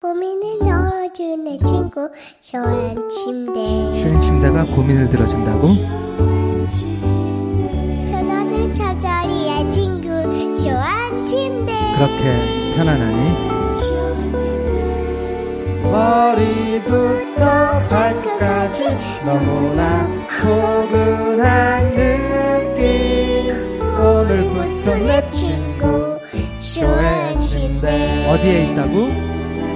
고민을 넣어준 내 친구 쇼한 침대. 쇼한 침대가 고민을 들어준다고? 자리의 친구 쇼한 침대. 그렇게 편안하니 머리부터 발끝까지 너무나 포근한 느낌. 오늘부터 내 친구 쇼한 침대. 어디에 있다고?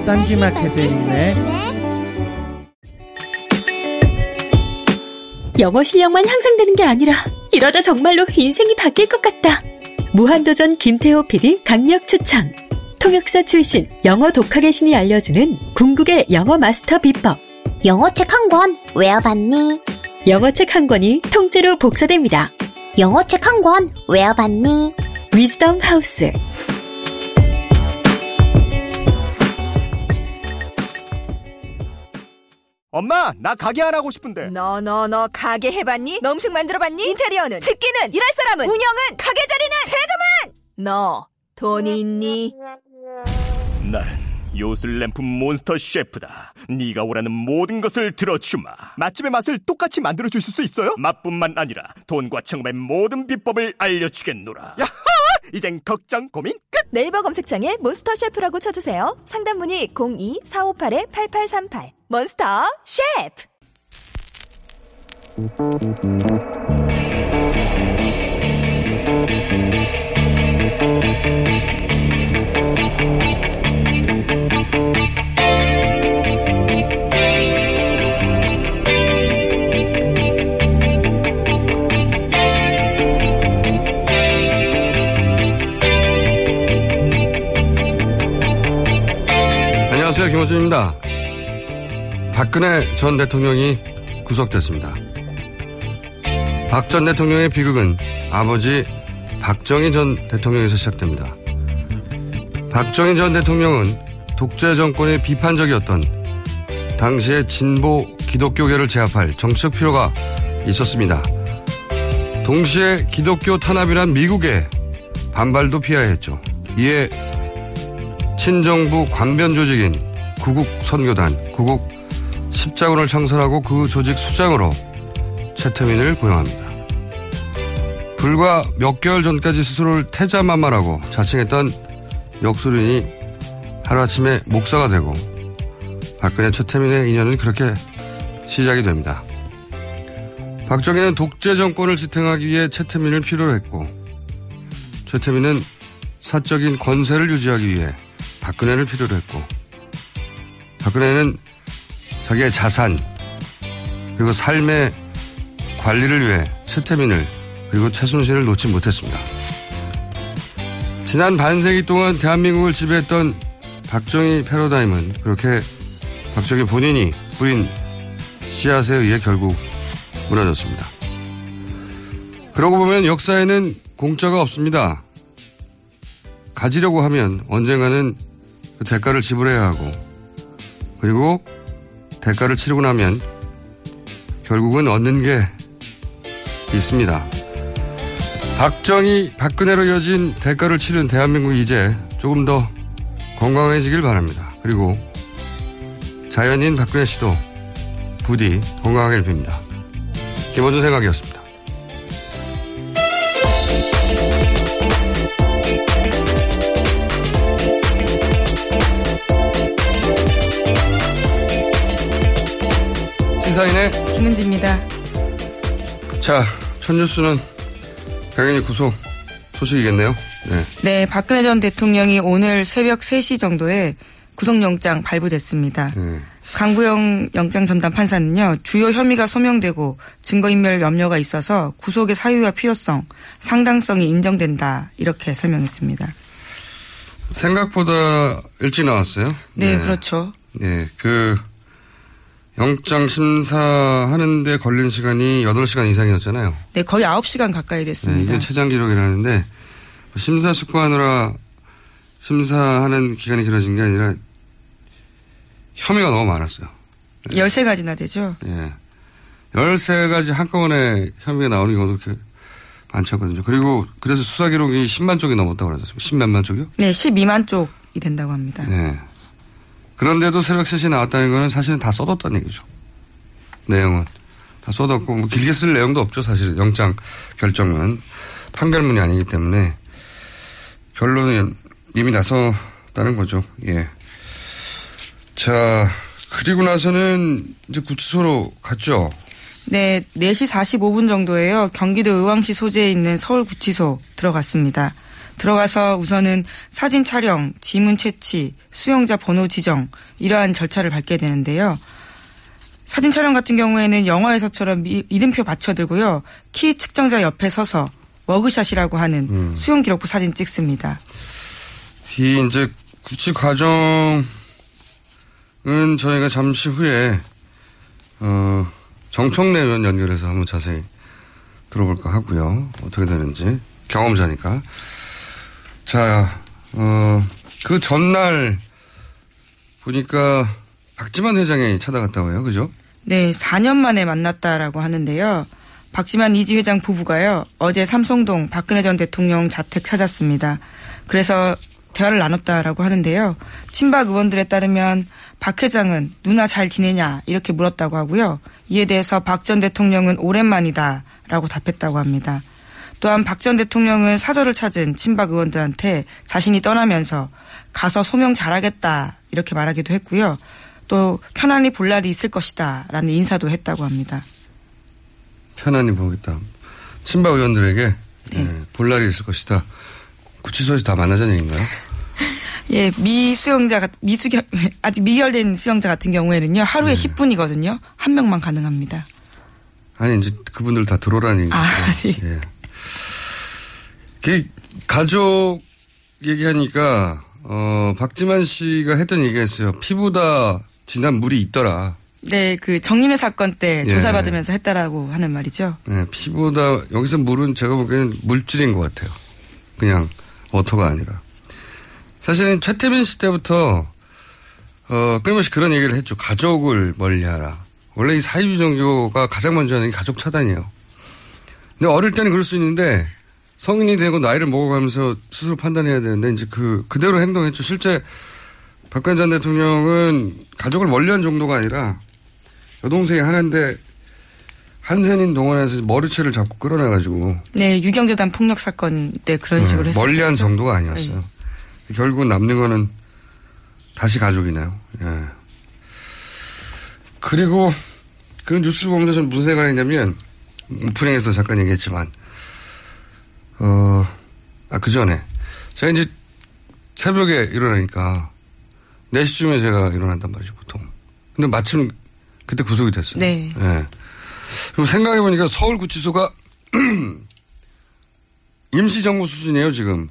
딴지마켓에 있네. 영어 실력만 향상되는 게 아니라 이러다 정말로 인생이 바뀔 것 같다. 무한도전 김태호 PD 강력 추천. 통역사 출신 영어 독학의 신이 알려주는 궁극의 영어 마스터 비법. 영어책 한 권 외워봤니? 영어책 한 권이 통째로 복사됩니다. 영어책 한 권 외워봤니? 위즈덤 하우스. 엄마, 나 가게 안 하고 싶은데. 너 가게 해봤니? 너 음식 만들어봤니? 인테리어는? 집기는? 일할 사람은? 운영은? 가게 자리는? 세금은? 너 돈이 있니? 나는 요술램프 몬스터 셰프다. 네가 오라는 모든 것을 들어주마. 맛집의 맛을 똑같이 만들어주실 수 있어요? 맛뿐만 아니라 돈과 청음의 모든 비법을 알려주겠노라. 야하! 이젠 걱정 고민 끝! 네이버 검색창에 몬스터 셰프라고 쳐주세요. 상담 문의 02-458-8838. 몬스터 셰프! 안녕하세요, 김호준입니다. 박근혜 전 대통령이 구속됐습니다. 박 전 대통령의 비극은 아버지 박정희 전 대통령에서 시작됩니다. 박정희 전 대통령은 독재 정권에 비판적이었던 당시의 진보 기독교계를 제압할 정치적 필요가 있었습니다. 동시에 기독교 탄압이란 미국의 반발도 피해야 했죠. 이에 친정부 관변 조직인 구국 선교단, 구국 십자군을 창설하고 그 조직 수장으로 최태민을 고용합니다. 불과 몇 개월 전까지 스스로를 태자만만하고 자칭했던 역술인이 하루아침에 목사가 되고 박근혜 최태민의 인연은 그렇게 시작이 됩니다. 박정희는 독재 정권을 지탱하기 위해 최태민을 필요로 했고, 최태민은 사적인 권세를 유지하기 위해 박근혜를 필요로 했고, 박근혜는 자기의 자산 그리고 삶의 관리를 위해 최태민을 그리고 최순실을 놓지 못했습니다. 지난 반세기 동안 대한민국을 지배했던 박정희 패러다임은 그렇게 박정희 본인이 뿌린 씨앗에 의해 결국 무너졌습니다. 그러고 보면 역사에는 공짜가 없습니다. 가지려고 하면 언젠가는 그 대가를 지불해야 하고, 그리고 대가를 치르고 나면 결국은 얻는 게 있습니다. 박정희, 박근혜로 이어진 대가를 치른 대한민국이 이제 조금 더 건강해지길 바랍니다. 그리고 자연인 박근혜 씨도 부디 건강하길 빕니다. 김어준 생각이었습니다. 시사인의 김은지입니다. 자, 첫 뉴스는 당연히 구속 소식이겠네요. 네, 박근혜 전 대통령이 오늘 새벽 3시 정도에 구속영장 발부됐습니다. 네. 강구영 영장 전담 판사는요, 주요 혐의가 소명되고 증거인멸 염려가 있어서 구속의 사유와 필요성, 상당성이 인정된다, 이렇게 설명했습니다. 생각보다 일찍 나왔어요. 네, 그렇죠. 네, 영장 심사하는데 걸린 시간이 8시간 이상이었잖아요. 네, 거의 9시간 가까이 됐습니다. 네, 이게 최장 기록이라는데 심사 숙고하느라 심사하는 기간이 길어진 게 아니라 혐의가 너무 많았어요. 네. 13가지나 되죠? 네. 13가지 한꺼번에 혐의가 나오는 경우도 그렇게 많았거든요. 그리고 그래서 수사 기록이 10만 쪽이 넘었다고 그러셨어요. 10몇만 쪽이요? 네, 12만 쪽이 된다고 합니다. 네. 그런데도 새벽 3시에 나왔다는 거는 사실은 다 써뒀다는 얘기죠. 내용은. 다 써뒀고 뭐 길게 쓸 내용도 없죠. 사실은 영장 결정은. 판결문이 아니기 때문에 결론은 이미 나섰다는 거죠. 예. 자, 그리고 나서는 이제 구치소로 갔죠. 네. 4시 45분 정도에요. 경기도 의왕시 소재에 있는 서울구치소 들어갔습니다. 들어가서 우선은 사진 촬영, 지문 채취, 수용자 번호 지정 이러한 절차를 밟게 되는데요. 사진 촬영 같은 경우에는 영화에서처럼 이름표 받쳐들고요. 키 측정자 옆에 서서 워그샷이라고 하는 수용 기록부 사진 찍습니다. 이 이제 구치 과정은 저희가 잠시 후에 정청래 의원 연결해서 한번 자세히 들어볼까 하고요. 어떻게 되는지 경험자니까. 자, 그 전날 보니까 박지만 회장이 찾아갔다고 해요. 그죠? 네, 4년 만에 만났다라고 하는데요. 박지만 이지 회장 부부가요. 어제 삼성동 박근혜 전 대통령 자택 찾았습니다. 그래서 대화를 나눴다라고 하는데요. 친박 의원들에 따르면 박 회장은 누나 잘 지내냐 이렇게 물었다고 하고요. 이에 대해서 박 전 대통령은 오랜만이다라고 답했다고 합니다. 또한 박 전 대통령은 사저를 찾은 친박 의원들한테 자신이 떠나면서 가서 소명 잘하겠다 이렇게 말하기도 했고요. 또 편안히 볼 날이 있을 것이다 라는 인사도 했다고 합니다. 편안히 보겠다. 친박 의원들에게 네. 네, 볼 날이 있을 것이다. 구치소에서 다 만나자는 얘기인가요? 예, 아직 미결된 수용자 같은 경우에는요. 하루에 네. 10분이거든요. 한 명만 가능합니다. 아니 이제 그분들 다 들어오라는 얘기죠. 아, 네. 예. 가족 얘기하니까 박지만 씨가 했던 얘기가 있어요. 피보다 진한 물이 있더라. 네. 그 정림의 사건 때 예. 조사받으면서 했다라고 하는 말이죠. 네, 피보다 여기서 물은 제가 보기에는 물질인 것 같아요. 그냥 워터가 아니라. 사실은 최태민 씨 때부터 끊임없이 그런 얘기를 했죠. 가족을 멀리하라. 원래 이 사이비 종교가 가장 먼저 하는 게 가족 차단이에요. 근데 어릴 때는 그럴 수 있는데 성인이 되고 나이를 먹어가면서 스스로 판단해야 되는데 이제 그대로 행동했죠. 실제 박근혜 전 대통령은 가족을 멀리한 정도가 아니라 여동생이 하나인데 한센인 동원해서 머리채를 잡고 끌어내가지고. 네. 유경교단 폭력 사건 때 그런 네, 식으로 했었죠. 멀리한 정도가 아니었어요. 네. 결국 남는 거는 다시 가족이네요. 예. 그리고 그 뉴스 보면서 무슨 생각을 했냐면 오프닝에서 잠깐 얘기했지만 그 전에. 제가 이제 새벽에 일어나니까 4시쯤에 제가 일어난단 말이죠, 보통. 근데 마침 그때 구속이 됐어요. 네. 예. 그리고 생각해보니까 서울구치소가 임시정부 수준이에요, 지금.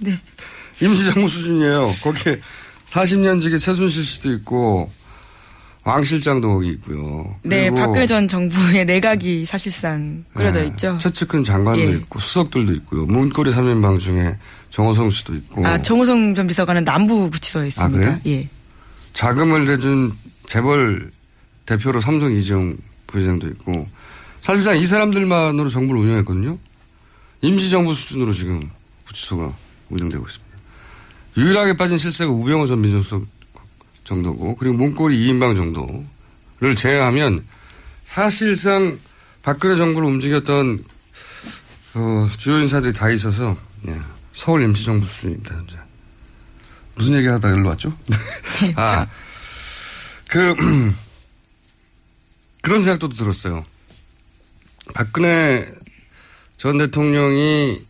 네. 임시정부 수준이에요. 거기에 40년직의 최순실 씨도 있고, 왕 실장도 거기 있고요. 네. 박근혜 전 정부의 내각이 사실상 끌어져 네, 있죠. 최측근 장관도 예. 있고 수석들도 있고요. 문고리 3인방 중에 정호성 씨도 있고. 아, 정호성 전 비서관은 남부 구치소에 있습니다. 아, 그래요? 예. 자금을 대준 재벌 대표로 삼성 이재용 부회장도 있고. 사실상 이 사람들만으로 정부를 운영했거든요. 임시정부 수준으로 지금 구치소가 운영되고 있습니다. 유일하게 빠진 실세가 우병우 전 민정수석 정도고 그리고 문고리 2인방 정도를 제외하면 사실상 박근혜 정부를 움직였던 주요 인사들이 다 있어서 예, 서울 임시정부 수준입니다. 현재. 무슨 얘기하다 여기로 왔죠? 아, 그런 생각도 들었어요. 박근혜 전 대통령이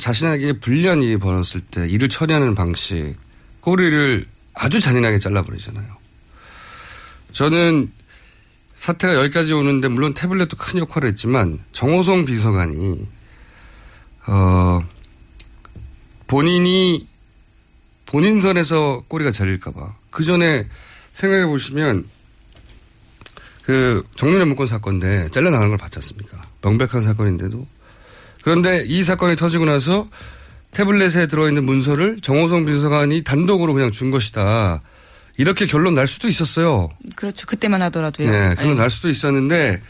자신에게 불리한 일이 벌어졌을 때 이를 처리하는 방식 꼬리를 아주 잔인하게 잘라버리잖아요. 저는 사태가 여기까지 오는데 물론 태블릿도 큰 역할을 했지만 정호성 비서관이 본인 선에서 꼬리가 잘릴까 봐. 그전에 생각해 보시면 그 정윤회 문건 사건인데 잘려나가는 걸 봤지 않습니까? 명백한 사건인데도. 그런데 이 사건이 터지고 나서 태블릿에 들어있는 문서를 정호성 비서관이 단독으로 그냥 준 것이다. 이렇게 결론 날 수도 있었어요. 그렇죠. 그때만 하더라도요. 네. 결론 날 수도 있었는데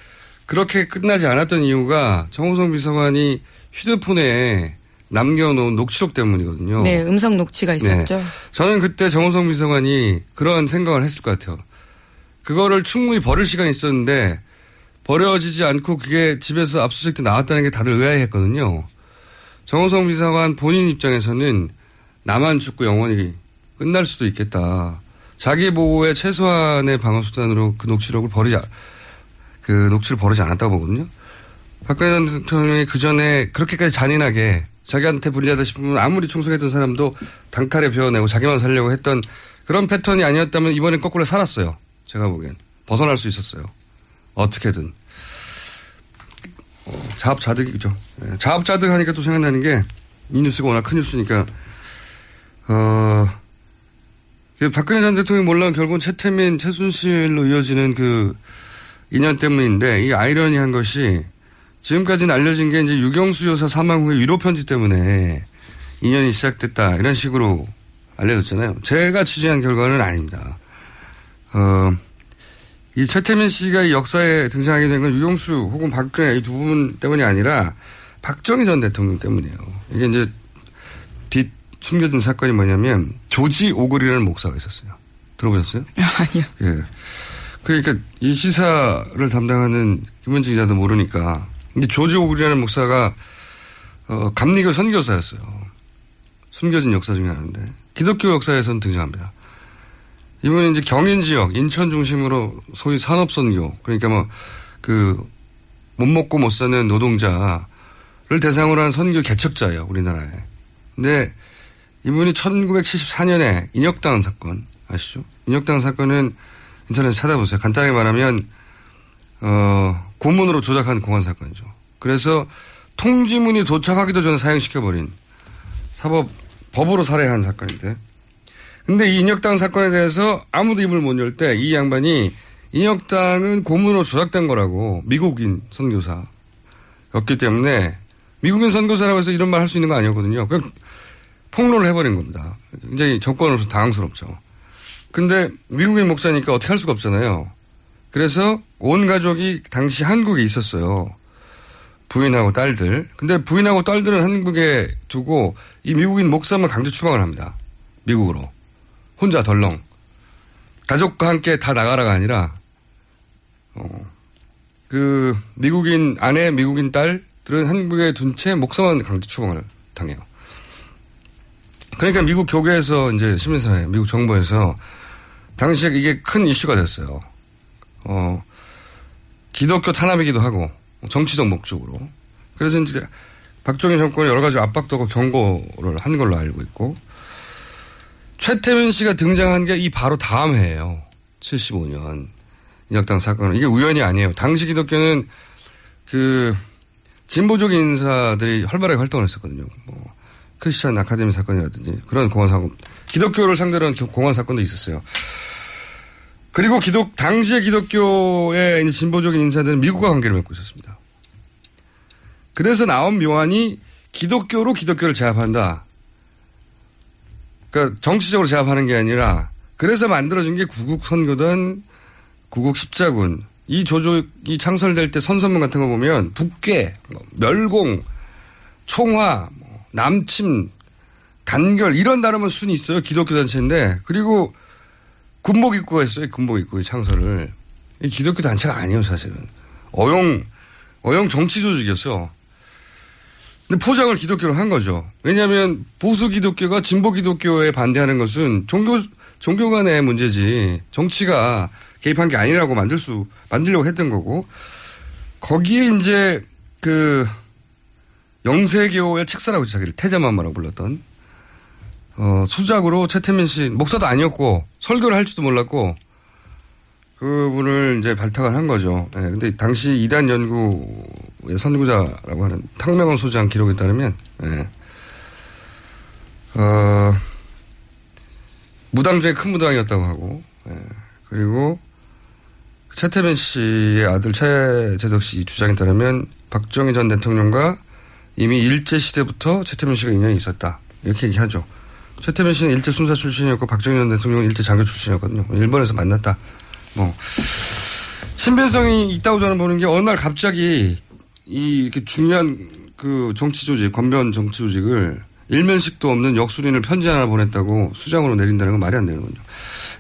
그렇게 끝나지 않았던 이유가 정호성 비서관이 휴대폰에 남겨놓은 녹취록 때문이거든요. 네. 음성 녹취가 있었죠. 네. 저는 그때 정호성 비서관이 그런 생각을 했을 것 같아요. 그거를 충분히 버릴 시간이 있었는데 버려지지 않고 그게 집에서 압수수색 때 나왔다는 게 다들 의아해했거든요. 정호성 비서관 본인 입장에서는 나만 죽고 영원히 끝날 수도 있겠다. 자기 보호의 최소한의 방어수단으로 그 녹취록을 버리지 않았다고 보거든요. 박근혜 대통령이 그 전에 그렇게까지 잔인하게 자기한테 불리하다 싶으면 아무리 충성했던 사람도 단칼에 베어내고 자기만 살려고 했던 그런 패턴이 아니었다면 이번엔 거꾸로 살았어요. 제가 보기엔. 벗어날 수 있었어요. 어떻게든. 자업자득이죠. 자업자득 하니까 또 생각나는 게 이 뉴스가 워낙 큰 뉴스니까 박근혜 전 대통령이 몰라온 결국은 최태민, 최순실로 이어지는 그 인연 때문인데 이 아이러니한 것이 지금까지는 알려진 게 이제 유경수 여사 사망 후에 위로 편지 때문에 인연이 시작됐다 이런 식으로 알려졌잖아요. 제가 취재한 결과는 아닙니다. 이 최태민 씨가 이 역사에 등장하게 된 건 유경수 혹은 박근혜 이 두 분 때문이 아니라 박정희 전 대통령 때문이에요. 이게 이제 뒷 숨겨진 사건이 뭐냐면 조지 오글이라는 목사가 있었어요. 들어보셨어요? 아니요. 예. 그러니까 이 시사를 담당하는 김은지 기자도 모르니까 이 조지 오글이라는 목사가 감리교 선교사였어요. 숨겨진 역사 중에 하나인데 기독교 역사에서는 등장합니다. 이분은 이제 경인 지역, 인천 중심으로 소위 산업선교, 그러니까 뭐, 못 먹고 못 사는 노동자를 대상으로 한 선교 개척자예요, 우리나라에. 근데 이분이 1974년에 인혁당 사건, 아시죠? 인혁당 사건은 인터넷에 찾아보세요. 간단하게 말하면, 고문으로 조작한 공안 사건이죠. 그래서 통지문이 도착하기도 전에 사형시켜버린 법으로 살해한 사건인데, 근데 이 인혁당 사건에 대해서 아무도 입을 못 열 때 이 양반이 인혁당은 고문으로 조작된 거라고 미국인 선교사였기 때문에 미국인 선교사라고 해서 이런 말 할 수 있는 거 아니었거든요. 그냥 폭로를 해버린 겁니다. 굉장히 정권으로서 당황스럽죠. 근데 미국인 목사니까 어떻게 할 수가 없잖아요. 그래서 온 가족이 당시 한국에 있었어요. 부인하고 딸들. 근데 부인하고 딸들은 한국에 두고 이 미국인 목사만 강제 추방을 합니다. 미국으로. 혼자 덜렁. 가족과 함께 다 나가라가 아니라, 미국인 아내, 미국인 딸들은 한국에 둔 채 목사만 강제 추방을 당해요. 그러니까 미국 교계에서 이제 시민사회, 미국 정부에서 당시에 이게 큰 이슈가 됐어요. 기독교 탄압이기도 하고, 정치적 목적으로. 그래서 이제 박정희 정권이 여러 가지 압박도 하고 경고를 한 걸로 알고 있고, 최태민 씨가 등장한 게 이 바로 다음 해예요. 75년 인혁당 사건은 이게 우연이 아니에요. 당시 기독교는 진보적인 인사들이 활발하게 활동을 했었거든요. 뭐 크리스찬 아카데미 사건이라든지 그런 공안 사건, 기독교를 상대로 한 공안 사건도 있었어요. 그리고 당시의 기독교의 진보적인 인사들은 미국과 관계를 맺고 있었습니다. 그래서 나온 묘안이 기독교로 기독교를 제압한다. 그러니까 정치적으로 제압하는 게 아니라 그래서 만들어진 게 구국 선교단, 구국 십자군. 이 조직이 창설될 때 선서문 같은 거 보면 북괴, 멸공, 총화, 남침, 단결 이런 단어만 순이 있어요. 기독교 단체인데. 그리고 군복 입고 했어요. 군복 입고 이 창설을. 이 기독교 단체가 아니에요 사실은. 어용 정치 조직이었어요. 근데 포장을 기독교로 한 거죠. 왜냐하면 보수 기독교가 진보 기독교에 반대하는 것은 종교 간의 문제지 정치가 개입한 게 아니라고 만들려고 했던 거고 거기에 이제 영세교의 책사라고 자기를 태자맘마라고 불렀던 수작으로 최태민 씨 목사도 아니었고 설교를 할지도 몰랐고 그분을 이제 발탁을 한 거죠. 예, 근데 당시 2단 연구의 선구자라고 하는 탕명원 소장 기록에 따르면, 무당중에 큰 무당이었다고 하고, 그리고 최태민 씨의 아들 최재덕 씨 주장에 따르면 박정희 전 대통령과 이미 일제시대부터 최태민 씨가 인연이 있었다. 이렇게 얘기하죠. 최태민 씨는 일제 순사 출신이었고 박정희 전 대통령은 일제 장교 출신이었거든요. 일본에서 만났다. 뭐 신빙성이 있다고 저는 보는 게 어느 날 갑자기 이렇게 중요한 그 정치 조직, 권변 정치 조직을 일면식도 없는 역술인을 편지 하나 보냈다고 수장으로 내린다는 건 말이 안 되는군요.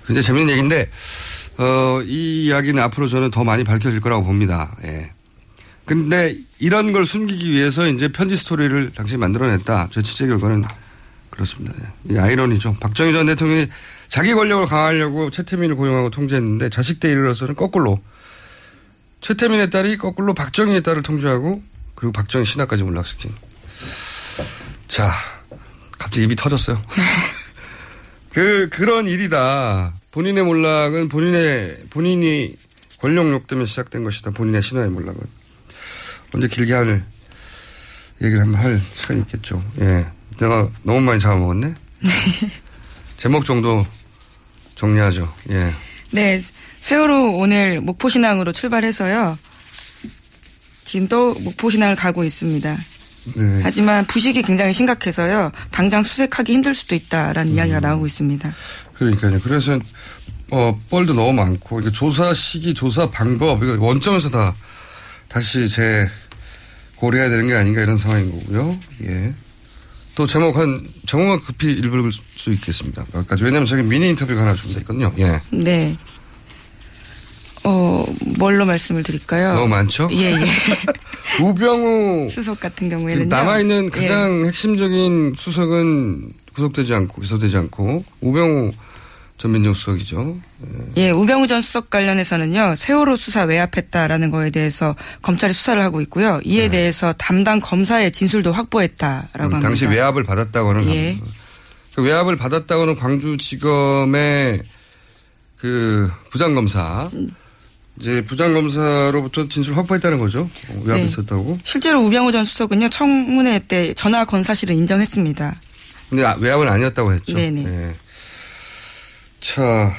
굉장히 재밌는 얘기인데 이 이야기는 앞으로 저는 더 많이 밝혀질 거라고 봅니다. 예. 근데 이런 걸 숨기기 위해서 이제 편지 스토리를 당신이 만들어냈다. 제 취재 결과는 그렇습니다. 예. 이 아이러니죠. 박정희 전 대통령이 자기 권력을 강화하려고 최태민을 고용하고 통제했는데 자식 때 이르러서는 거꾸로 최태민의 딸이 거꾸로 박정희의 딸을 통제하고 그리고 박정희 신하까지 몰락시킨. 자, 갑자기 입이 터졌어요. 그런 일이다. 본인의 몰락은 본인이 권력욕 때문에 시작된 것이다. 본인의 신화의 몰락은. 언제 길게 할 얘기를 한번 할 시간이 있겠죠. 예. 내가 너무 많이 잡아먹었네? 제목 정도 정리하죠. 예. 네. 세월호 오늘 목포신항으로 출발해서요. 지금 또 목포신항을 가고 있습니다. 네. 하지만 부식이 굉장히 심각해서요. 당장 수색하기 힘들 수도 있다라는 이야기가 나오고 있습니다. 그러니까요. 그래서 뻘도 너무 많고 그러니까 조사 시기, 조사 방법 이거 원점에서 다 다시 재고려해야 되는 게 아닌가 이런 상황인 거고요. 예. 또 제목은 급히 읽을 수 있겠습니다. 여기까지. 왜냐하면 저기 미니 인터뷰가 하나 준비됐거든요. 예. 네. 뭘로 말씀을 드릴까요? 너무 많죠? 예, 예. 우병우 수석 같은 경우에는 남아있는 가장 핵심적인 수석은 기소되지 않고 우병우 전 민정수석이죠. 예, 우병우 전 수석 관련해서는요. 세월호 수사 외압했다라는 거에 대해서 검찰이 수사를 하고 있고요. 이에 대해서 담당 검사의 진술도 확보했다라고 합니다. 당시 외압을 받았다고 하는 그 외압을 받았다고 하는 광주지검의 그 부장검사 이제 부장검사로부터 진술 확보했다는 거죠. 외압했었다고. 네. 실제로 우병우 전 수석은요. 청문회 때 전화 건 사실을 인정했습니다. 근데 외압은 아니었다고 했죠. 네네. 네. 자,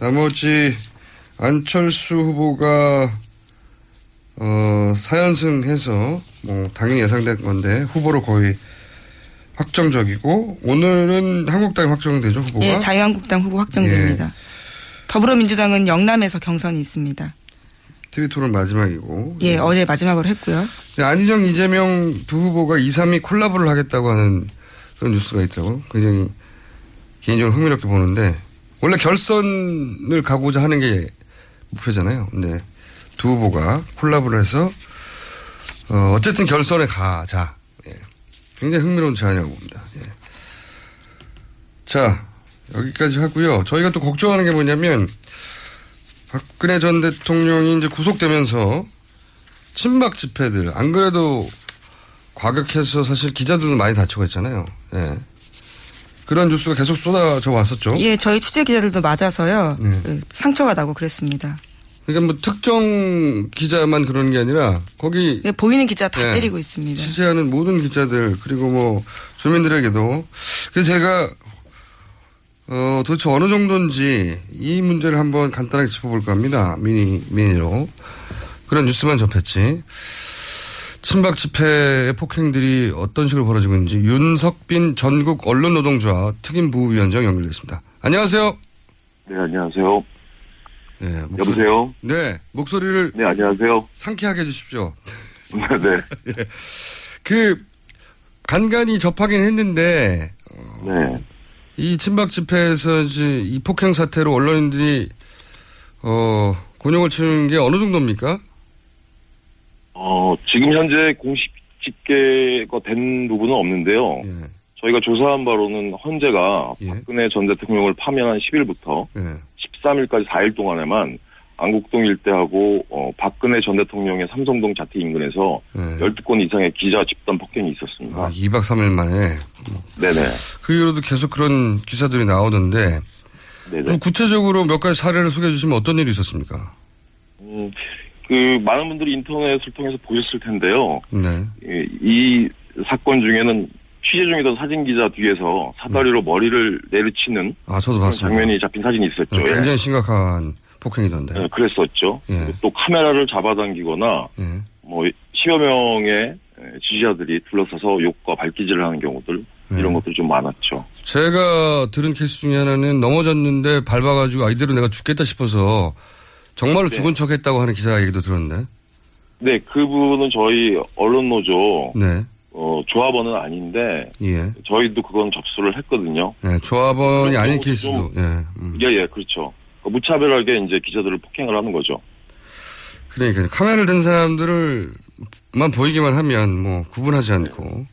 나머지 안철수 후보가 사연승해서 뭐 당연히 예상된 건데 후보로 거의 확정적이고 오늘은 한국당이 확정되죠 후보가. 예, 자유한국당 후보 확정됩니다. 예. 더불어민주당은 영남에서 경선이 있습니다. 트리토는 마지막이고. 예, 어제 마지막으로 했고요. 안희정, 이재명 두 후보가 2, 3위 콜라보를 하겠다고 하는 그런 뉴스가 있더라고요. 굉장히 개인적으로 흥미롭게 보는데 원래 결선을 가고자 하는 게 목표잖아요. 근데 두 후보가 콜라보를 해서 어쨌든 결선에 가자. 예. 굉장히 흥미로운 제안이라고 봅니다. 예. 자. 여기까지 하고요. 저희가 또 걱정하는 게 뭐냐면 박근혜 전 대통령이 이제 구속되면서 친박 집회들 안 그래도 과격해서 사실 기자들도 많이 다치고 했잖아요. 예. 그런 뉴스가 계속 쏟아져 왔었죠. 예, 저희 취재 기자들도 맞아서요. 예. 상처가 나고 그랬습니다. 그러니까 뭐 특정 기자만 그러는 게 아니라 거기 예, 보이는 기자 다 때리고 있습니다. 취재하는 모든 기자들 그리고 뭐 주민들에게도. 그래서 제가 도대체 어느 정도인지 이 문제를 한번 간단하게 짚어볼까 합니다. 미니로. 그런 뉴스만 접했지. 친박 집회의 폭행들이 어떤 식으로 벌어지고 있는지 윤석빈 전국 언론노동조합 특임부위원장 연결되어 있습니다. 안녕하세요. 네, 안녕하세요. 네, 여보세요? 네, 목소리를. 네, 안녕하세요. 상쾌하게 해주십시오. 네. 네. 간간히 접하긴 했는데. 네. 이 친박 집회에서 이제 이 폭행 사태로 언론인들이 곤욕을 치는 게 어느 정도입니까? 지금 현재 공식 집계가 된 부분은 없는데요. 예. 저희가 조사한 바로는 헌재가 박근혜 전 대통령을 파면한 10일부터 13일까지 4일 동안에만 안국동 일대하고 박근혜 전 대통령의 삼성동 자택 인근에서 12건 이상의 기자 집단 폭행이 있었습니다. 2박 3일 만에. 네네. 그 이후로도 계속 그런 기사들이 나오던데. 네네. 그럼 구체적으로 몇 가지 사례를 소개해 주시면 어떤 일이 있었습니까? 많은 분들이 인터넷을 통해서 보셨을 텐데요. 네. 이 사건 중에는 취재 중이던 사진 기자 뒤에서 사다리로 머리를 내리치는 저도 봤습니다. 장면이 잡힌 사진이 있었죠. 네, 굉장히 심각한 폭행이던데. 네, 그랬었죠. 예. 또 카메라를 잡아당기거나 예. 뭐 십여 명의 지지자들이 둘러서서 욕과 발기질을 하는 경우들 이런 것들이 좀 많았죠. 제가 들은 케이스 중에 하나는 넘어졌는데 밟아가지고 이대로 내가 죽겠다 싶어서 정말로 네. 죽은 척했다고 하는 기사 얘기도 들었는데. 네, 그분은 저희 언론노조 네. 조합원은 아닌데 예. 저희도 그건 접수를 했거든요. 네, 조합원이 아닌 케이스도. 예예 예, 그렇죠. 그러니까 무차별하게 이제 기자들을 폭행을 하는 거죠. 그러니까 카메라를 든 사람들을만 보이기만 하면 뭐 구분하지 않고 네.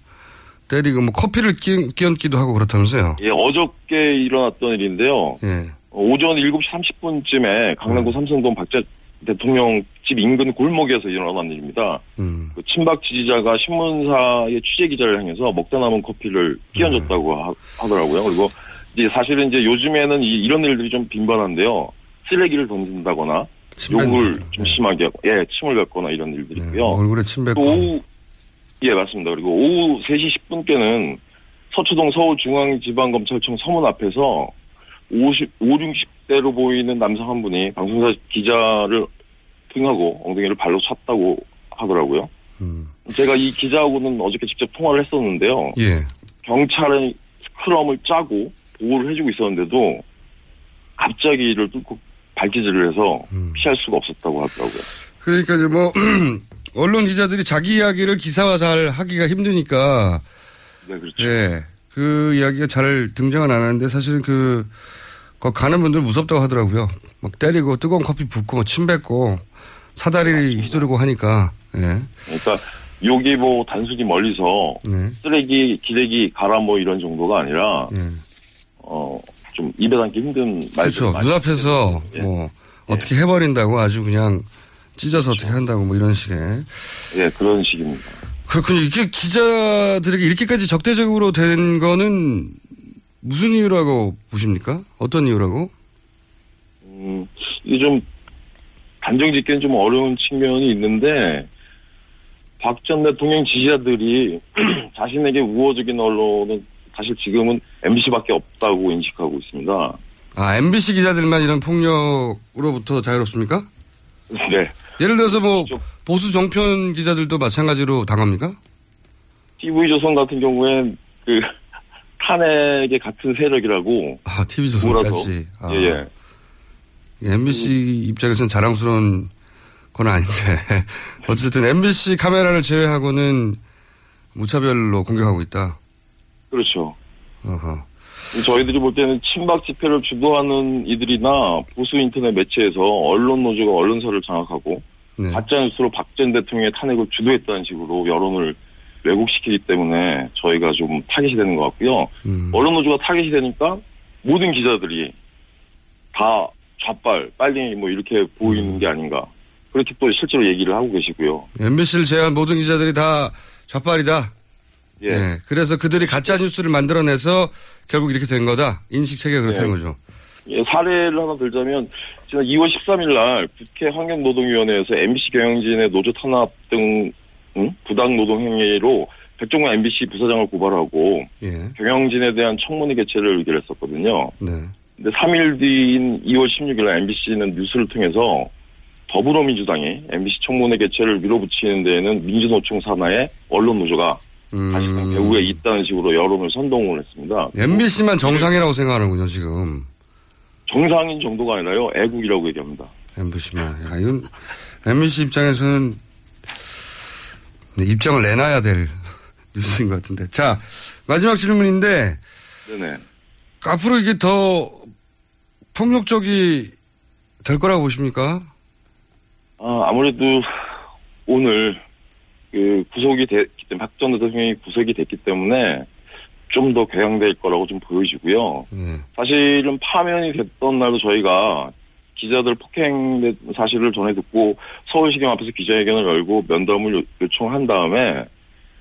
때리고 뭐 커피를 끼얹기도 하고 그렇다면서요. 예, 어저께 일어났던 일인데요. 예. 오전 7시 30분쯤에 강남구 삼성동 박재 대통령 집 인근 골목에서 일어난 일입니다. 그 친박 지지자가 신문사의 취재 기자를 향해서 먹다 남은 커피를 끼얹었다고 하더라고요. 그리고 이제 사실은 이제 요즘에는 이런 일들이 좀 빈번한데요. 쓰레기를 던진다거나 욕을 좀 심하게 하고, 예, 침을 뱉거나 이런 일들이 있고요. 네, 얼굴에 침 뱉고. 예, 맞습니다. 그리고 오후 3시 10분께는 서초동 서울중앙지방검찰청 서문 앞에서 50, 60대로 보이는 남성 한 분이 방송사 기자를 등하고 엉덩이를 발로 찼다고 하더라고요. 제가 이 기자하고는 어저께 직접 통화를 했었는데요. 예. 경찰은 스크럼을 짜고 보호를 해주고 있었는데도 갑자기 이를 뚫고 발기질을 해서 피할 수가 없었다고 하더라고요. 그러니까 이제 뭐 언론 기자들이 자기 이야기를 기사화 잘 하기가 힘드니까. 네, 그렇죠. 예. 그 이야기가 잘 등장은 안 하는데 사실은 그 가는 분들 무섭다고 하더라고요. 막 때리고 뜨거운 커피 붓고 침 뱉고 사다리 휘두르고 하니까. 예. 그러니까 여기 뭐 단순히 멀리서 네. 쓰레기, 기레기 갈아 뭐 이런 정도가 아니라 네. 좀 입에 담기 힘든 말들. 그렇죠. 눈앞에서 예. 뭐 예. 어떻게 해버린다고 아주 그냥 찢어서 그렇죠. 어떻게 한다고 뭐 이런 식의. 예, 그런 식입니다. 그렇군요. 이렇게 기자들에게 이렇게까지 적대적으로 된 거는 무슨 이유라고 보십니까? 어떤 이유라고? 이게 좀 단정짓기는 좀 어려운 측면이 있는데 박 전 대통령 지지자들이 자신에게 우호적인 언론은 사실 지금은 MBC밖에 없다고 인식하고 있습니다. 아, MBC 기자들만 이런 폭력으로부터 자유롭습니까? 네. 예를 들어서 뭐 보수 정편 기자들도 마찬가지로 당합니까? TV조선 같은 경우엔 그 탄핵의 같은 세력이라고. 아, TV조선까지. 아. 예, 예. MBC 입장에서는 자랑스러운 건 아닌데 어쨌든 MBC 카메라를 제외하고는 무차별로 공격하고 있다. 그렇죠. 어허. 저희들이 볼 때는 친박 집회를 주도하는 이들이나 보수 인터넷 매체에서 언론 노조가 언론사를 장악하고 네. 가짜뉴스로 박 전 대통령의 탄핵을 주도했다는 식으로 여론을 왜곡시키기 때문에 저희가 좀 타깃이 되는 것 같고요. 언론 노조가 타깃이 되니까 모든 기자들이 다 좌빨, 빨갱이 뭐 이렇게 보이는 게 아닌가. 그렇게 또 실제로 얘기를 하고 계시고요. MBC를 제외한 모든 기자들이 다 좌빨이다. 예. 네. 그래서 그들이 가짜 뉴스를 만들어내서 결국 이렇게 된 거다. 인식 체계가 그렇다는 예. 거죠. 예, 사례를 하나 들자면 지난 2월 13일 날 국회 환경노동위원회에서 MBC 경영진의 노조 탄압 등 부당 노동 행위로 백종원 MBC 부사장을 고발하고 예. 경영진에 대한 청문회 개최를 의결했었거든요. 네. 근데 3일 뒤인 2월 16일 날 MBC는 뉴스를 통해서 더불어민주당이 MBC 청문회 개최를 밀어붙이는 데에는 민주노총 산하의 언론 노조가 사실상 배후에 있다는 식으로 여론을 선동을 했습니다. MBC만 정상이라고 생각하는군요, 지금. 정상인 정도가 아니라요, 애국이라고 얘기합니다. MBC만. 야, 이건, MBC 입장에서는 입장을 내놔야 될 뉴스인 것 같은데. 자, 마지막 질문인데. 네네. 앞으로 이게 더 폭력적이 될 거라고 보십니까? 아무래도 오늘. 구속이 됐기 때문에 박 전 대통령이 구속이 됐기 때문에 좀 더 개량될 거라고 좀 보여지고요. 사실은 파면이 됐던 날도 저희가 기자들 폭행 사실을 전해 듣고 서울시경 앞에서 기자회견을 열고 면담을 요청한 다음에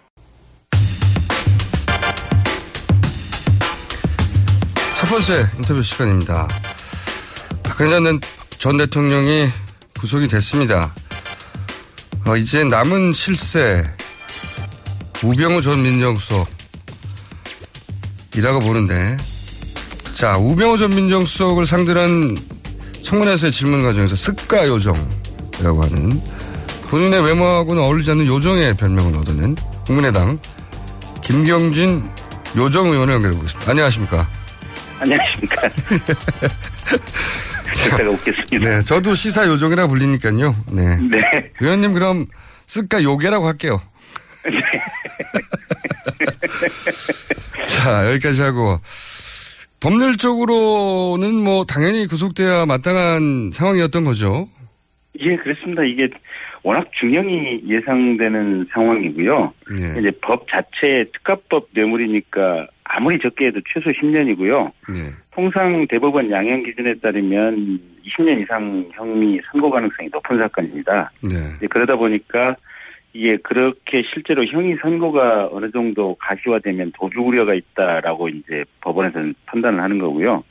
첫 번째 인터뷰 시간입니다. 박근혜 전 대통령이 구속이 됐습니다. 이제 남은 실세 우병우 전 민정수석이라고 보는데, 자, 우병우 전 민정수석을 상대로 한 청문회에서의 질문 과정에서 습가 요정이라고 하는, 본인의 외모하고는 어울리지 않는 요정의 별명을 얻어낸 국민의당 김경진 요정 의원을 연결해 보겠습니다. 안녕하십니까? 안녕하십니까? 제가 웃겠습니다. 네, 저도 시사 요정이라 불리니까요. 네. 네. 의원님, 그럼 습가 요괴라고 할게요. 자, 여기까지 하고, 법률적으로는 뭐 당연히 구속돼야 마땅한 상황이었던 거죠. 예, 그렇습니다. 이게 워낙 중형이 예상되는 상황이고요. 예. 이제 법 자체에 특가법 뇌물이니까 아무리 적게 해도 최소 10년이고요. 예. 통상 대법원 양형 기준에 따르면 20년 이상 형이 선고 가능성이 높은 사건입니다. 예. 그러다 보니까 이게 그렇게 실제로 형이 선고가 어느 정도 가시화되면 도주 우려가 있다라고 이제 법원에서는 판단을 하는 거고요.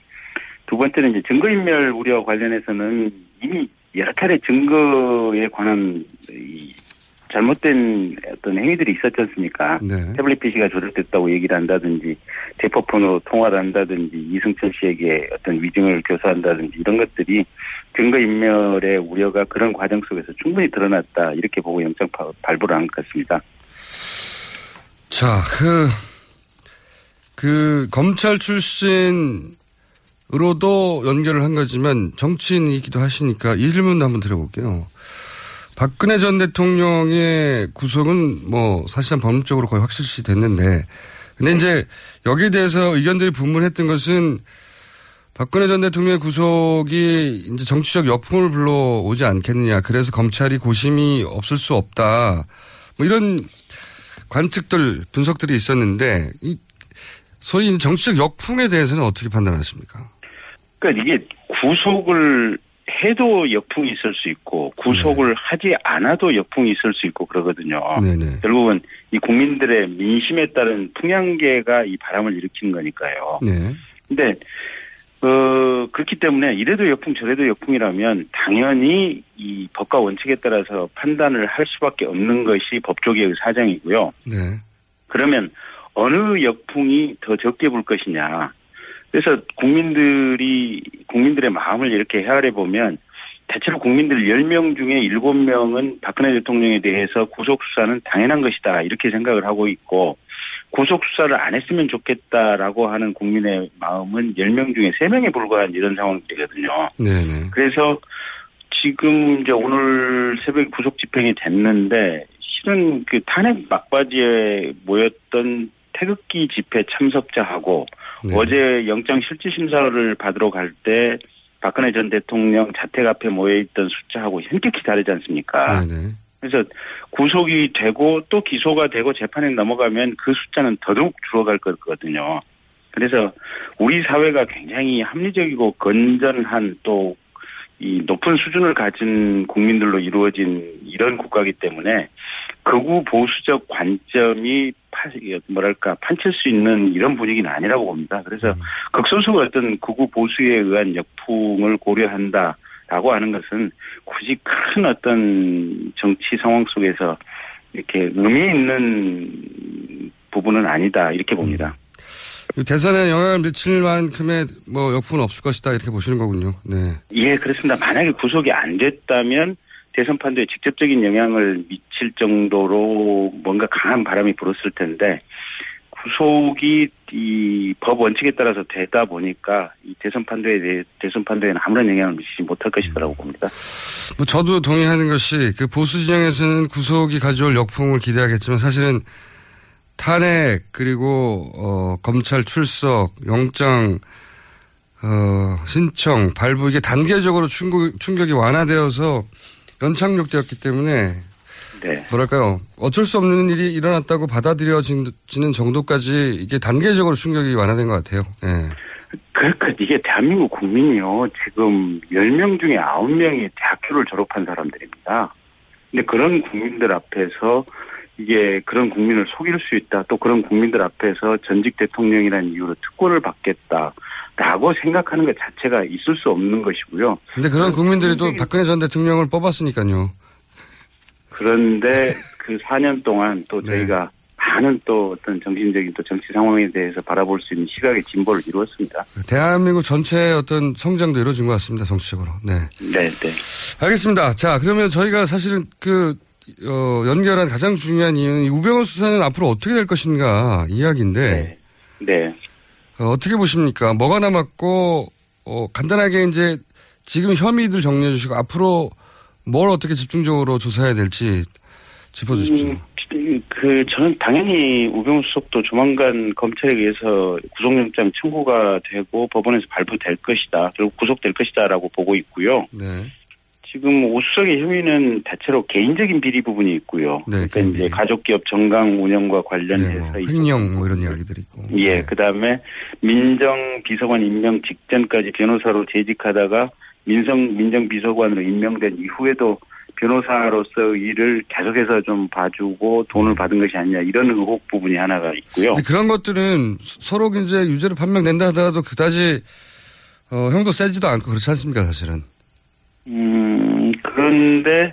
두 번째는 이제 증거인멸 우려 관련해서는 이미 여러 차례 증거에 관한 이 잘못된 어떤 행위들이 있었지 않습니까? 네. 태블릿 PC가 조작됐다고 얘기를 한다든지, 대포폰으로 통화를 한다든지, 이승철 씨에게 어떤 위증을 교사한다든지, 이런 것들이 증거인멸의 우려가 그런 과정 속에서 충분히 드러났다, 이렇게 보고 영장 발부를 한 것 같습니다. 자, 검찰 출신으로도 연결을 한 거지만 정치인이기도 하시니까 이 질문도 한번 드려볼게요. 박근혜 전 대통령의 구속은 뭐 사실상 법률적으로 거의 확실시 됐는데, 근데 이제 여기에 대해서 의견들이 분분했던 것은 박근혜 전 대통령의 구속이 이제 정치적 역풍을 불러오지 않겠느냐, 그래서 검찰이 고심이 없을 수 없다, 뭐 이런 관측들, 분석들이 있었는데, 이 소위 정치적 역풍에 대해서는 어떻게 판단하십니까? 그러니까 이게 구속을 해도 역풍이 있을 수 있고, 구속을, 네, 하지 않아도 역풍이 있을 수 있고 그러거든요. 네네. 결국은 이 국민들의 민심에 따른 풍향계가 이 바람을 일으킨 거니까요. 그런데 네. 그렇기 때문에 이래도 역풍 저래도 역풍이라면 당연히 이 법과 원칙에 따라서 판단을 할 수밖에 없는 것이 법조계의 사정이고요. 네. 그러면 어느 역풍이 더 적게 불 것이냐. 그래서 국민들의 마음을 이렇게 헤아려 보면 대체로 국민들 10명 중에 7명은 박근혜 대통령에 대해서 구속수사는 당연한 것이다 이렇게 생각을 하고 있고 구속수사를 안 했으면 좋겠다라고 하는 국민의 마음은 10명 중에 3명에 불과한 이런 상황이거든요. 네네. 그래서 지금 이제 오늘 새벽에 구속 집행이 됐는데 실은 그 탄핵 막바지에 모였던 태극기 집회 참석자하고 네. 어제 영장 실질심사를 받으러 갈 때 박근혜 전 대통령 자택 앞에 모여있던 숫자하고 현격히 다르지 않습니까? 네네. 그래서 구속이 되고 또 기소가 되고 재판에 넘어가면 그 숫자는 더더욱 줄어갈 거거든요. 그래서 우리 사회가 굉장히 합리적이고 건전한 또 이 높은 수준을 가진 국민들로 이루어진 이런 국가이기 때문에 극우 보수적 관점이 판칠 수 있는 이런 분위기는 아니라고 봅니다. 그래서 극소수가 어떤 극우 보수에 의한 역풍을 고려한다라고 하는 것은 굳이 큰 어떤 정치 상황 속에서 이렇게 의미 있는 부분은 아니다 이렇게 봅니다. 대선에 영향을 미칠 만큼의 뭐 역풍은 없을 것이다 이렇게 보시는 거군요. 네. 예, 그렇습니다. 만약에 구속이 안 됐다면 대선 판도에 직접적인 영향을 미칠 정도로 뭔가 강한 바람이 불었을 텐데 구속이 이 법 원칙에 따라서 되다 보니까 이 대선 판도에는 아무런 영향을 미치지 못할 것이라고 봅니다. 뭐 저도 동의하는 것이 그 보수 진영에서는 구속이 가져올 역풍을 기대하겠지만 사실은 탄핵 그리고 검찰 출석, 영장 신청, 발부 이게 단계적으로 충격이 완화되어서 연착륙되었기 때문에 네. 뭐랄까요 어쩔 수 없는 일이 일어났다고 받아들여지는 정도까지 이게 단계적으로 충격이 완화된 것 같아요. 네. 그러니까 이게 대한민국 국민이요 지금 10명 중에 9명이 대학교를 졸업한 사람들입니다. 근데 그런 국민들 앞에서 이게 그런 국민을 속일 수 있다. 또 그런 국민들 앞에서 전직 대통령이라는 이유로 특권을 받겠다라고 생각하는 것 자체가 있을 수 없는 것이고요. 그런데 그런 국민들이 또 박근혜 전 대통령을 뽑았으니까요. 그런데 그 4년 동안 또 저희가 네. 많은 또 어떤 정신적인 또 정치 상황에 대해서 바라볼 수 있는 시각의 진보를 이루었습니다. 대한민국 전체의 어떤 성장도 이루어진 것 같습니다. 정치적으로. 네. 네, 네. 알겠습니다. 자, 그러면 저희가 사실은 그 연결한 가장 중요한 이유는 우병우 수사는 앞으로 어떻게 될 것인가 이야기인데 네. 네. 어떻게 보십니까? 뭐가 남았고 간단하게 이제 지금 혐의들 정리해 주시고 앞으로 뭘 어떻게 집중적으로 조사해야 될지 짚어주십시오. 저는 당연히 우병우 수석도 조만간 검찰에 의해서 구속영장 청구가 되고 법원에서 발부될 것이다. 그리고 구속될 것이다라고 보고 있고요. 네. 지금 오 수석의 혐의는 대체로 개인적인 비리 부분이 있고요. 네, 그러니까 이제 가족기업 정강 운영과 관련해서 네, 횡령 뭐 이런 이야기들이 있고. 예, 네. 그다음에 민정비서관 임명 직전까지 변호사로 재직하다가 민정비서관으로 임명된 이후에도 변호사로서 일을 계속해서 좀 봐주고 돈을 받은 것이 아니냐 이런 의혹 부분이 하나가 있고요. 그런 것들은 서로 이제 유죄로 판명된다 하더라도 그다지 형도 세지도 않고 그렇지 않습니까 사실은. 그런데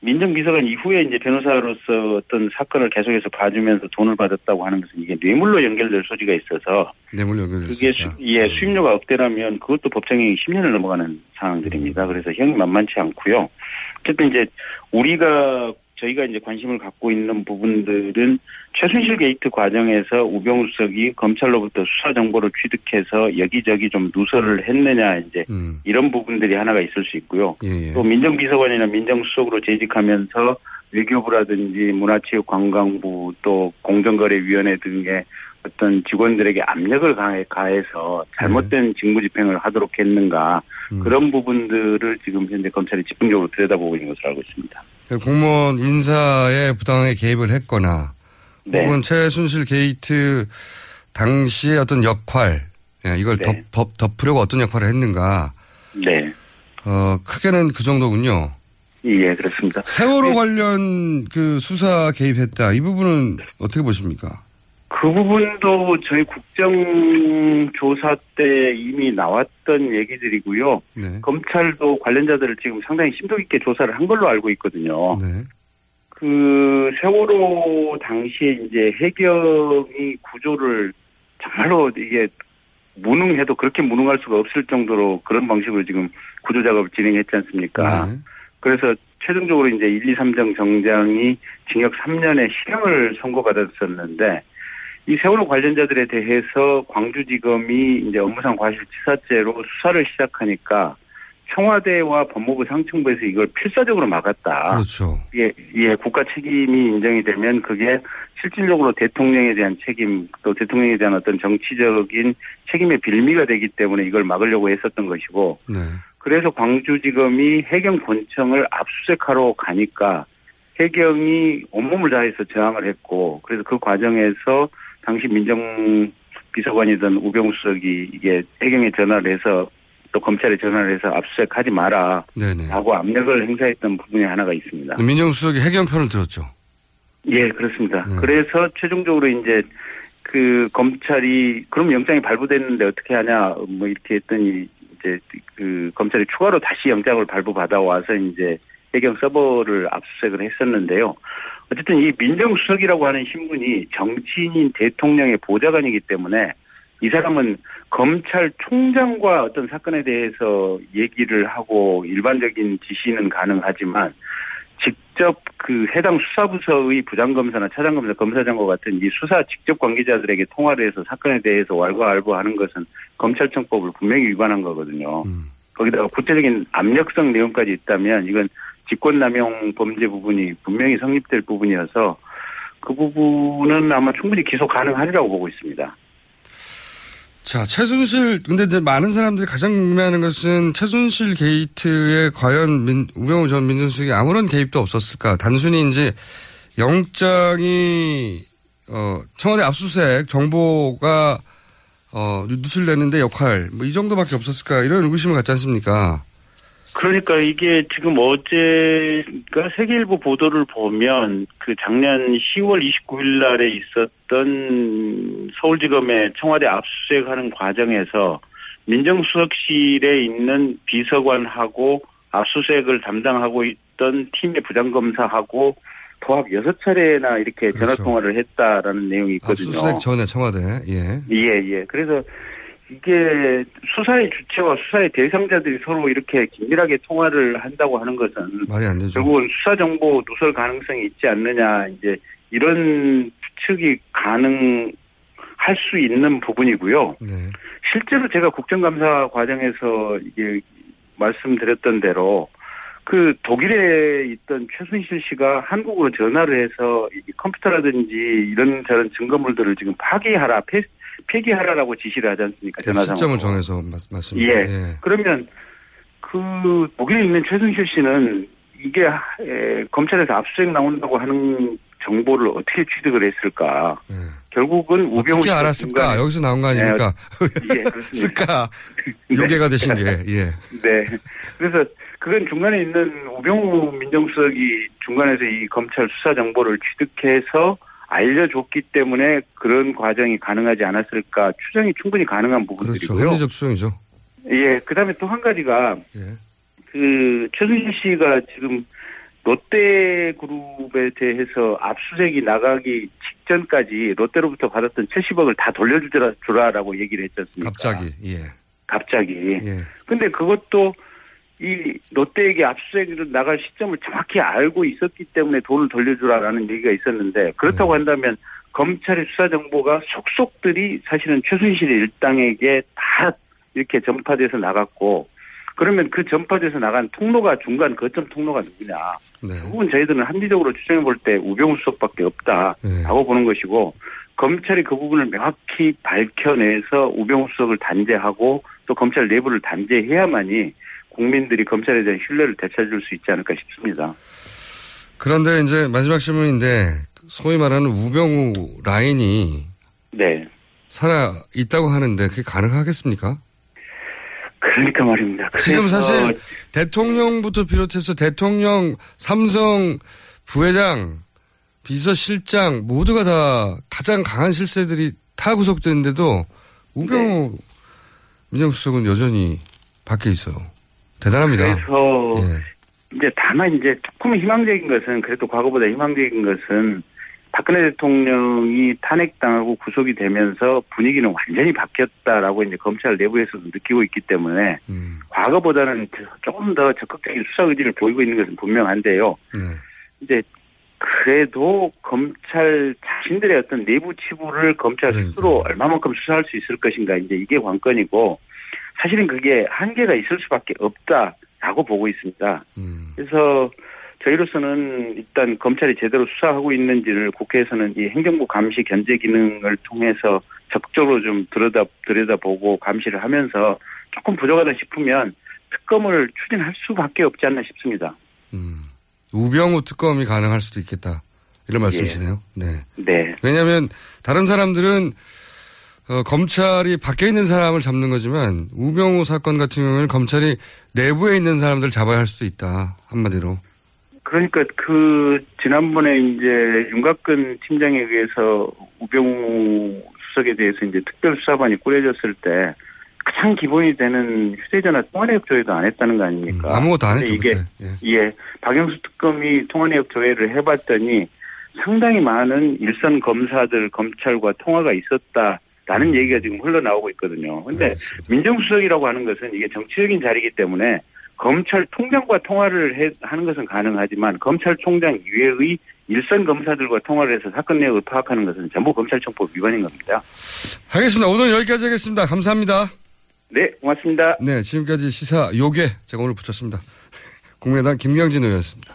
민정비서관 이후에 이제 변호사로서 어떤 사건을 계속해서 봐주면서 돈을 받았다고 하는 것은 이게 뇌물로 연결될 소지가 있어서 그게 수임료가 억대라면 그것도 법정형이 10년을 넘어가는 상황들입니다. 그래서 형이 만만치 않고요. 어쨌든 이제 저희가 이제 관심을 갖고 있는 부분들은 최순실 게이트 과정에서 우병우 수석이 검찰로부터 수사 정보를 취득해서 여기저기 좀 누설을 했느냐 이제 이런 부분들이 하나가 있을 수 있고요. 예, 예. 또 민정비서관이나 민정수석으로 재직하면서 외교부라든지 문화체육관광부 또 공정거래위원회 등의 어떤 직원들에게 압력을 가해서 잘못된 직무집행을 하도록 했는가 그런 부분들을 지금 현재 검찰이 집중적으로 들여다보고 있는 것으로 알고 있습니다. 공무원 인사에 부당하게 개입을 했거나 네. 혹은 최순실 게이트 당시의 어떤 역할 이걸 네. 덮으려고 어떤 역할을 했는가 네. 크게는 그 정도군요. 예, 그렇습니다. 세월호 관련 그 수사 개입했다 이 부분은 어떻게 보십니까? 그 부분도 저희 국정조사 때 이미 나왔던 얘기들이고요. 네. 검찰도 관련자들을 지금 상당히 심도 있게 조사를 한 걸로 알고 있거든요. 네. 그 세월호 당시에 이제 해경이 구조를 정말로 이게 무능해도 그렇게 무능할 수가 없을 정도로 그런 방식으로 지금 구조 작업을 진행했지 않습니까? 네. 그래서 최종적으로 이제 1, 2, 3정 정장이 징역 3년의 실형을 선고받았었는데 이 세월호 관련자들에 대해서 광주지검이 이제 업무상 과실치사죄로 수사를 시작하니까 청와대와 법무부 상층부에서 이걸 필사적으로 막았다. 그렇죠. 예, 국가 책임이 인정이 되면 그게 실질적으로 대통령에 대한 책임, 또 대통령에 대한 어떤 정치적인 책임의 빌미가 되기 때문에 이걸 막으려고 했었던 것이고, 네. 그래서 광주지검이 해경 본청을 압수수색하러 가니까 해경이 온몸을 다해서 저항을 했고, 그래서 그 과정에서 당시 민정비서관이던 우병우 수석이 이게 해경에 전화를 해서 또 검찰에 전화를 해서 압수수색하지 마라. 네네. 라고 압력을 행사했던 부분이 하나가 있습니다. 민정수석이 해경 편을 들었죠. 예, 그렇습니다. 네. 그래서 최종적으로 이제 그 검찰이 그럼 영장이 발부됐는데 어떻게 하냐 뭐 이렇게 했더니 이제 그 검찰이 추가로 다시 영장을 발부받아 와서 이제 해경 서버를 압수수색을 했었는데요. 어쨌든 이 민정수석이라고 하는 신분이 정치인인 대통령의 보좌관이기 때문에 이 사람은 검찰총장과 어떤 사건에 대해서 얘기를 하고 일반적인 지시는 가능하지만 직접 그 해당 수사부서의 부장검사나 차장검사, 검사장과 같은 이 수사 직접 관계자들에게 통화를 해서 사건에 대해서 왈가왈부하는 것은 검찰청법을 분명히 위반한 거거든요. 거기다가 구체적인 압력성 내용까지 있다면 이건 직권남용 범죄 부분이 분명히 성립될 부분이어서 그 부분은 아마 충분히 기소 가능하리라고 보고 있습니다. 자, 최순실, 근데 이제 많은 사람들이 가장 궁금해하는 것은 최순실 게이트에 과연 우병우 전 민정수석이 아무런 개입도 없었을까? 단순히 이제 영장이, 청와대 압수수색 정보가, 누출됐는데 역할, 뭐 이 정도밖에 없었을까? 이런 의구심을 갖지 않습니까? 그러니까 이게 지금 어제가 세계일보 보도를 보면 그 작년 10월 29일 날에 있었던 서울지검의 청와대 압수수색하는 과정에서 민정수석실에 있는 비서관하고 압수수색을 담당하고 있던 팀의 부장검사하고 도합 6차례나 이렇게 그렇죠. 전화통화를 했다라는 내용이 있거든요. 압수수색 전에 청와대. 예. 예. 그래서 이게 수사의 주체와 수사의 대상자들이 서로 이렇게 긴밀하게 통화를 한다고 하는 것은 말이 안 되죠. 결국은 수사 정보 누설 가능성이 있지 않느냐 이제 이런 추측이 가능할 수 있는 부분이고요. 네. 실제로 제가 국정감사 과정에서 이게 말씀드렸던 대로 그 독일에 있던 최순실 씨가 한국으로 전화를 해서 컴퓨터라든지 이런저런 증거물들을 지금 파기하라, 폐기하라라고 지시를 하지 않습니까? 전화상으로. 시점을 정해서 맞습니다. 예. 예. 그러면 그 독일에 있는 최순실 씨는 이게 검찰에서 압수수색 나온다고 하는 정보를 어떻게 취득을 했을까? 예. 결국은 우병우 어떻게 알았을까? 중간에. 여기서 나온 거 아닙니까? 예, 그렇습니다. 네. 요괴가 되신 게. 예. 네. 그래서 그건 중간에 있는 우병우 민정수석이 중간에서 이 검찰 수사 정보를 취득해서 알려줬기 때문에 그런 과정이 가능하지 않았을까 추정이 충분히 가능한 부분들이고요. 그렇죠. 합리적 추정이죠. 예. 그다음에 또 한 가지가 예. 그 최순실 씨가 지금 롯데그룹에 대해서 압수수색이 나가기 직전까지 롯데로부터 받았던 70억을 다 돌려주라라고 얘기를 했지 않습니까? 갑자기. 예. 갑자기. 예. 근데 그것도 이 롯데에게 압수수색을 나갈 시점을 정확히 알고 있었기 때문에 돈을 돌려주라라는 얘기가 있었는데 그렇다고 네. 한다면 검찰의 수사 정보가 속속들이 사실은 최순실 일당에게 다 이렇게 전파돼서 나갔고 그러면 그 전파돼서 나간 통로가 중간 거점 통로가 누구냐. 네. 그 부분 저희들은 합리적으로 추정해 볼 때 우병우 수석밖에 없다라고 네. 보는 것이고 검찰이 그 부분을 명확히 밝혀내서 우병우 수석을 단죄하고 또 검찰 내부를 단죄해야만이 국민들이 검찰에 대한 신뢰를 되찾을 수 있지 않을까 싶습니다. 그런데 이제 마지막 질문인데 소위 말하는 우병우 라인이 네. 살아 있다고 하는데 그게 가능하겠습니까? 그러니까 말입니다. 지금 사실 대통령부터 비롯해서 대통령, 삼성, 부회장, 비서실장 모두가 다 가장 강한 실세들이 다 구속됐는데도 우병우 네. 민정수석은 여전히 밖에 있어요. 대단합니다. 그래서 예. 이제 다만 이제 조금 희망적인 것은 그래도 과거보다 희망적인 것은 박근혜 대통령이 탄핵당하고 구속이 되면서 분위기는 완전히 바뀌었다라고 이제 검찰 내부에서도 느끼고 있기 때문에 과거보다는 조금 더 적극적인 수사 의지를 보이고 있는 것은 분명한데요. 네. 이제 그래도 검찰 자신들의 어떤 내부 치부를 검찰 스스로 얼마만큼 수사할 수 있을 것인가 이제 이게 관건이고 사실은 그게 한계가 있을 수밖에 없다라고 보고 있습니다. 그래서 저희로서는 일단 검찰이 제대로 수사하고 있는지를 국회에서는 이 행정부 감시 견제 기능을 통해서 적극적으로 좀 들여다보고 감시를 하면서 조금 부족하다 싶으면 특검을 추진할 수밖에 없지 않나 싶습니다. 우병우 특검이 가능할 수도 있겠다. 이런 말씀이시네요. 예. 네. 네. 왜냐하면 다른 사람들은 검찰이 밖에 있는 사람을 잡는 거지만 우병우 사건 같은 경우에는 검찰이 내부에 있는 사람들을 잡아야 할 수도 있다. 한마디로. 그러니까 그 지난번에 이제 윤곽근 팀장에 의해서 우병우 수석에 대해서 이제 특별수사반이 꾸려졌을 때 가장 기본이 되는 휴대전화 통화내역 조회도 안 했다는 거 아닙니까? 아무것도 안 했죠. 이게 예. 박영수 특검이 통화내역 조회를 해봤더니 상당히 많은 일선 검사들 검찰과 통화가 있었다라는 얘기가 지금 흘러나오고 있거든요. 그런데 민정수석이라고 하는 것은 이게 정치적인 자리이기 때문에 검찰총장과 통화를 하는 것은 가능하지만 검찰총장 이외의 일선 검사들과 통화를 해서 사건 내역을 파악하는 것은 전부 검찰청법 위반인 겁니다. 알겠습니다. 오늘 여기까지 하겠습니다. 감사합니다. 네, 고맙습니다. 네, 지금까지 시사 요괴 제가 오늘 붙였습니다. 국민의당 김경진 의원이었습니다.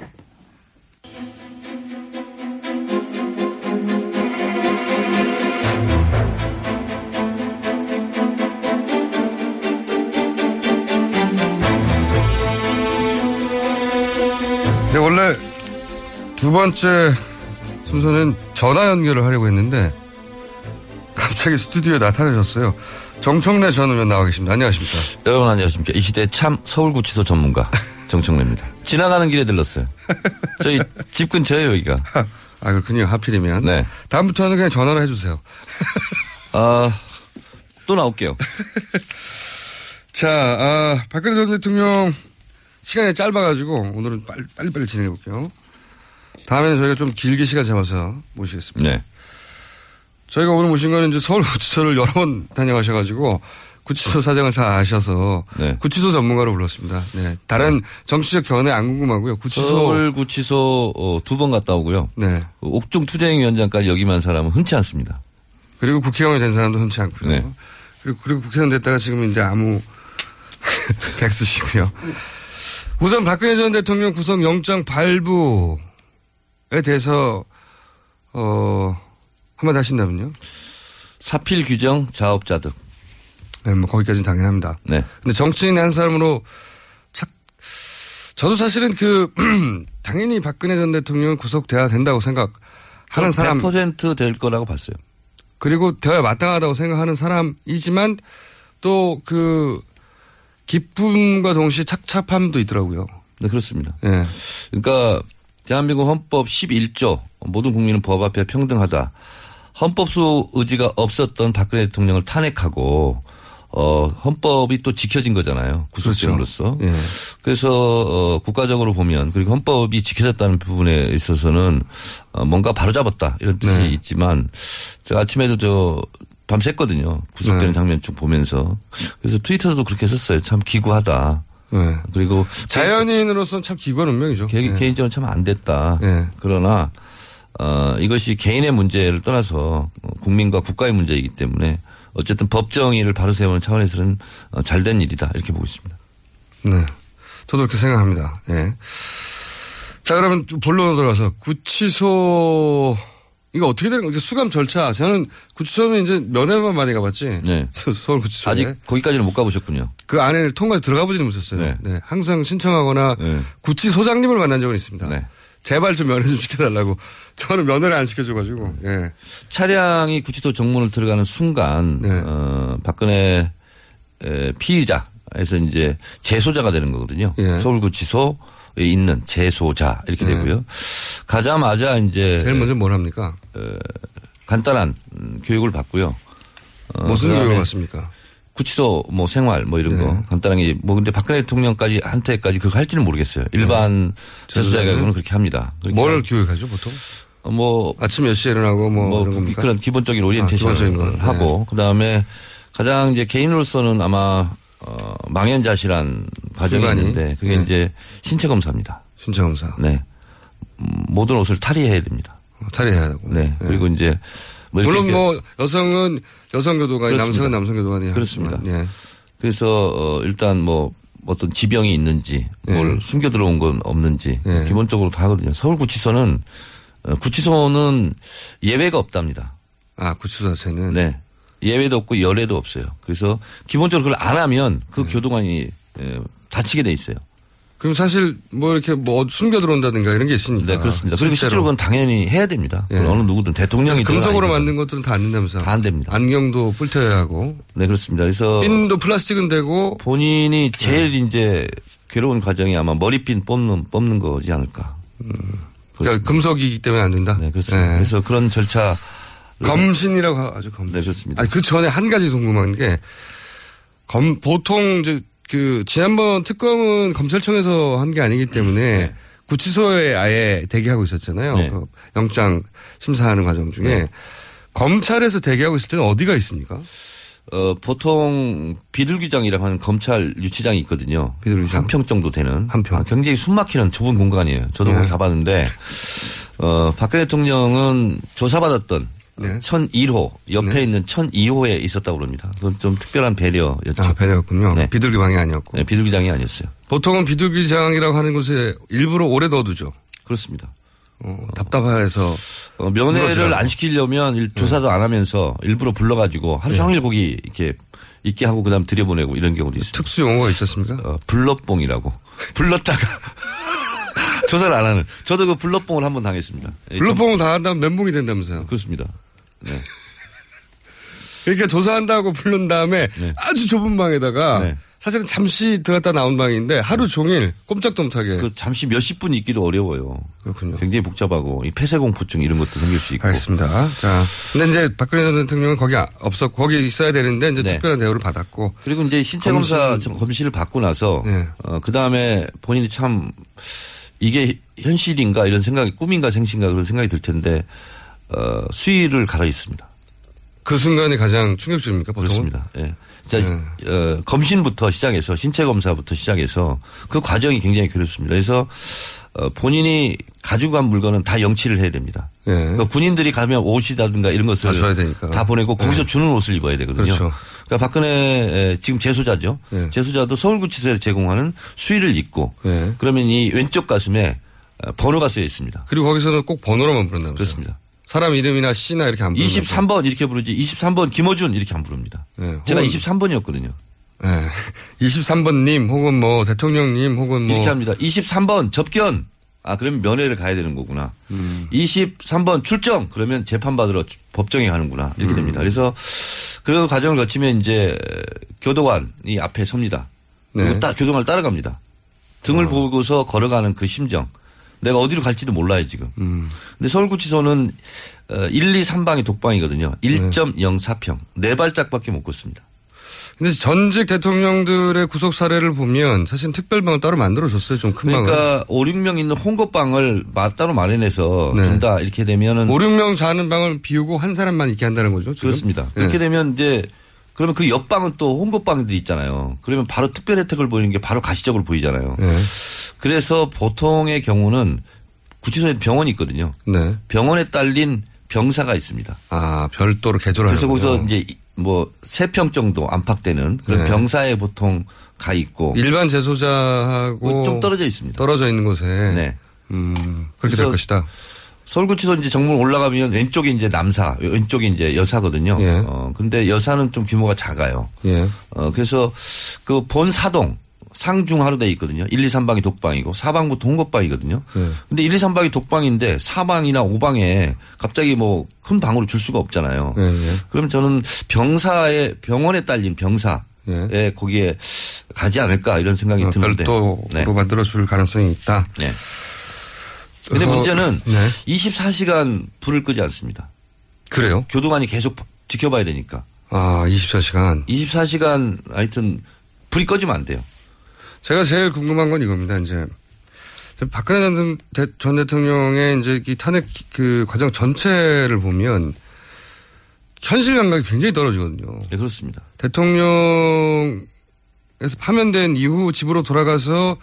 네, 원래 두 번째 순서는 전화 연결을 하려고 했는데 갑자기 스튜디오에 나타나셨어요. 정청래 전 의원 나와 계십니다. 안녕하십니까. 여러분 안녕하십니까. 이 시대의 참 서울구치소 전문가 정청래입니다. 지나가는 길에 들렀어요. 저희 집 근처에요 여기가. 아 그렇군요. 하필이면. 네. 다음부터는 그냥 전화를 해주세요. 또 나올게요. 자, 박근혜 전 대통령 시간이 짧아가지고 오늘은 빨리 진행해볼게요. 다음에는 저희가 좀 길게 시간 잡아서 모시겠습니다. 네. 저희가 오늘 모신 거는 이제 서울 구치소를 여러 번 다녀가셔가지고 구치소 사정을 잘 아셔서 네. 구치소 전문가로 불렀습니다. 네. 다른 네. 정치적 견해 안 궁금하고요. 구치소. 서울 구치소 두 번 갔다 오고요. 네. 옥중 투쟁위원장까지 역임한 사람은 흔치 않습니다. 그리고 국회의원이 된 사람도 흔치 않고요. 네. 그리고 국회의원 됐다가 지금 이제 아무 백수시고요. 우선 박근혜 전 대통령 구속영장 발부에 대해서 한마디 하신다면요? 사필 규정 자업자득. 네, 뭐 거기까지는 당연합니다. 네. 근데 정치인 한 사람으로 저도 사실은 당연히 박근혜 전 대통령은 구속돼야 된다고 생각하는 사람. 100% 될 거라고 봤어요. 그리고 되어야 마땅하다고 생각하는 사람이지만 또 기쁨과 동시에 착잡함도 있더라고요. 네, 그렇습니다. 네. 그러니까 대한민국 헌법 11조 모든 국민은 법 앞에 평등하다. 헌법소 의지가 없었던 박근혜 대통령을 탄핵하고 헌법이 또 지켜진 거잖아요. 구속됨으로써. 그렇죠. 예. 그래서 국가적으로 보면 그리고 헌법이 지켜졌다는 부분에 있어서는 뭔가 바로잡았다 이런 뜻이 네. 있지만 제가 아침에도 밤샜거든요. 구속되는 네. 장면 쭉 보면서. 그래서 트위터도 그렇게 썼어요. 참 기구하다. 네. 그리고 자연인으로서는 참 기구한 운명이죠. 개인적으로 참 안 됐다. 네. 그러나 이것이 개인의 문제를 떠나서 국민과 국가의 문제이기 때문에 어쨌든 법정의를 바로 세우는 차원에서는 잘된 일이다. 이렇게 보고 있습니다. 네. 저도 그렇게 생각합니다. 예. 자, 그러면 본론으로 돌아와서 구치소 이거 어떻게 되는 거예요? 수감 절차. 저는 구치소는 이제 면회만 많이 가봤지. 네. 서울 구치소. 아직 거기까지는 못 가보셨군요. 그 안에 통과해서 들어가 보지는 못했어요. 네. 네. 항상 신청하거나 구치소장님을 만난 적은 있습니다. 네. 제발 좀 면회 좀 시켜달라고. 저는 면회를 안 시켜줘가지고. 예. 차량이 구치소 정문을 들어가는 순간 네. 박근혜 피의자에서 이제 재소자가 되는 거거든요. 예. 서울 구치소 있는 재소자 이렇게 되고요. 네. 가자마자 이제 제일 먼저 뭘 합니까? 간단한 교육을 받고요. 무슨 교육을 받습니까? 구치소 뭐 생활 뭐 이런 네. 거 간단하게 뭐 근데 박근혜 대통령까지 한테까지 그렇게 할지는 모르겠어요. 일반 재소자의 경우는 그렇게 합니다. 그렇게 뭘 교육하죠 보통? 뭐 아침 몇 시에 일어나고 뭐 이런 그런 기본적인 오리엔테이션을 하고 네. 그다음에 가장 이제 개인으로서는 아마 망연자실한 과정이 있는데 그게 네. 이제 신체 검사입니다. 신체 검사. 네. 모든 옷을 탈의해야 됩니다. 탈의해야 하고. 네. 네. 그리고 이제 뭐 물론 뭐 여성은 여성교도관이 남성은 남성교도관이 그렇습니다. 네. 그래서 일단 뭐 어떤 지병이 있는지 뭘 네. 숨겨 들어온 건 없는지 네. 기본적으로 다 하거든요. 서울구치소는 예외가 없답니다. 아, 구치소 자체는? 네. 예외도 없고 열애도 없어요. 그래서 기본적으로 그걸 안 하면 그 네. 교도관이 다치게 돼 있어요. 그럼 사실 뭐 이렇게 뭐 숨겨 들어온다든가 이런 게 있으니까. 네, 그렇습니다. 실제로. 그리고 실제로 그건 당연히 해야 됩니다. 네. 어느 누구든 대통령이. 금속으로 만든 것들은 다 안 된다면서요? 다 안 됩니다. 안경도 뿔테어야 하고. 네, 그렇습니다. 그래서. 핀도 플라스틱은 되고. 본인이 제일 네. 이제 괴로운 과정이 아마 머리핀 뽑는 거지 않을까. 그러니까 금속이기 때문에 안 된다. 네, 그렇습니다. 네. 그래서 그런 절차 검신이라고 하죠. 검신. 네, 그렇습니다. 아니, 그 전에 한 가지 궁금한 게 보통 이제 그 지난번 특검은 검찰청에서 한 게 아니기 때문에 네. 구치소에 아예 대기하고 있었잖아요. 네. 그 영장 심사하는 과정 중에 네. 검찰에서 대기하고 있을 때는 어디가 있습니까? 보통 비둘기장이라고 하는 검찰 유치장이 있거든요. 비둘기장. 한 평 정도 되는. 한 평. 굉장히 숨막히는 좁은 공간이에요. 저도 거기 네. 가봤는데 박근혜 대통령은 조사받았던 네. 1001호 옆에 네. 있는 1002호에 있었다고 그럽니다. 그건 좀 특별한 배려였죠. 아, 배려였군요. 네. 비둘기방이 아니었고. 네, 비둘기장이 아니었어요. 보통은 비둘기장이라고 하는 곳에 일부러 오래 넣어두죠. 그렇습니다. 답답해서 면회를 안 시키려면 조사도 안 하면서 일부러 불러가지고 하루 종일 네. 거기 이렇게 있게 하고 그다음 들여보내고 이런 경우도 있습니다. 특수 용어가 있었습니까? 불러뽕이라고 불렀다가 조사를 안 하는. 저도 그 불러뽕을 한번 당했습니다. 불러뽕을 당한다면 면봉이 된다면서요? 그렇습니다. 네. 그러니까 조사한다고 부른 다음에 네. 아주 좁은 방에다가 네. 사실은 잠시 들어갔다 나온 방인데 하루 종일 꼼짝도 못하게. 그 잠시 몇십 분 있기도 어려워요. 그렇군요. 굉장히 복잡하고 이 폐쇄공포증 이런 것도 생길 수 있고. 알겠습니다. 자, 근데 이제 박근혜 대통령은 거기 없었고 거기 있어야 되는데 이제 네. 특별한 대우를 받았고. 그리고 이제 신체 검사 검신을 받고 나서 네. 그 다음에 본인이 참 이게 현실인가 이런 생각이 꿈인가 생신가 그런 생각이 들 텐데 수의를 갈아입습니다. 그 순간이 가장 충격적입니까? 보통은? 그렇습니다. 예. 자, 검신부터 시작해서 신체 검사부터 시작해서 그 과정이 굉장히 괴롭습니다. 그래서 본인이 가지고 간 물건은 다 영치를 해야 됩니다. 예. 그러니까 군인들이 가면 옷이라든가 이런 것을 다 줘야 되니까. 다 보내고 거기서 예. 주는 옷을 입어야 되거든요. 그렇죠. 그러니까 박근혜 지금 재소자죠. 예. 재소자도 서울구치소에서 제공하는 수의를 입고 예. 그러면 이 왼쪽 가슴에 번호가 쓰여 있습니다. 그리고 거기서는 꼭 번호로만 부른다면서요? 그렇습니다. 사람 이름이나 씨나 이렇게 안 부릅니다. 23번 이렇게 부르지 23번 김어준 이렇게 안 부릅니다. 네, 제가 23번이었거든요. 네. 23번님 혹은 뭐 대통령님 혹은 뭐. 이렇게 합니다. 23번 접견. 아 그러면 면회를 가야 되는 거구나. 23번 출정. 그러면 재판받으러 법정에 가는구나. 이렇게 됩니다. 그래서 그 과정을 거치면 이제 교도관이 앞에 섭니다. 그리고 네. 교도관을 따라갑니다. 등을 보고서 걸어가는 그 심정. 내가 어디로 갈지도 몰라요, 지금. 근데 서울구치소는 1, 2, 3방이 독방이거든요. 1.04평. 네 발짝밖에 못 걷습니다. 근데 전직 대통령들의 구속 사례를 보면 사실 특별방을 따로 만들어줬어요, 좀 큰 방을. 그러니까 5, 6명 있는 홍거방을 따로 마련해서 네. 준다, 이렇게 되면은. 5, 6명 자는 방을 비우고 한 사람만 있게 한다는 거죠, 지금? 그렇습니다. 네. 그렇게 되면 이제 그러면 그 옆방은 또 홍거방들이 있잖아요. 그러면 바로 특별 혜택을 보이는 게 바로 가시적으로 보이잖아요. 네. 그래서 보통의 경우는 구치소에 병원이 있거든요. 네. 병원에 딸린 병사가 있습니다. 아, 별도로 개조를 하는 거죠. 그래서 거기서 이제 뭐 3평 정도 안팎되는 그런 네. 병사에 보통 가 있고. 일반 재소자하고 좀 떨어져 있습니다. 떨어져 있는 곳에. 네. 그렇게 될 것이다. 서울구치소 이제 정문 올라가면 왼쪽이 이제 남사, 왼쪽이 이제 여사거든요. 예. 근데 여사는 좀 규모가 작아요. 예. 그래서 그 본 사동. 상중하로 돼 있거든요. 1, 2, 3방이 독방이고 4방부 동거방이거든요. 그런데 네. 1, 2, 3방이 독방인데 4방이나 5방에 갑자기 뭐 큰 방으로 줄 수가 없잖아요. 네, 네. 그럼 저는 병원에 딸린 병사에 네. 거기에 가지 않을까 이런 생각이 드는데. 별도로 만들어줄 가능성이 있다. 네. 근데 문제는 24시간 불을 끄지 않습니다. 그래요? 교도관이 계속 지켜봐야 되니까. 아, 24시간. 24시간 하여튼 불이 꺼지면 안 돼요. 제가 제일 궁금한 건 이겁니다. 이제 박근혜 전 대통령의 이제 이 탄핵 그 과정 전체를 보면 현실 감각이 굉장히 떨어지거든요. 네, 그렇습니다. 대통령에서 파면된 이후 집으로 돌아가서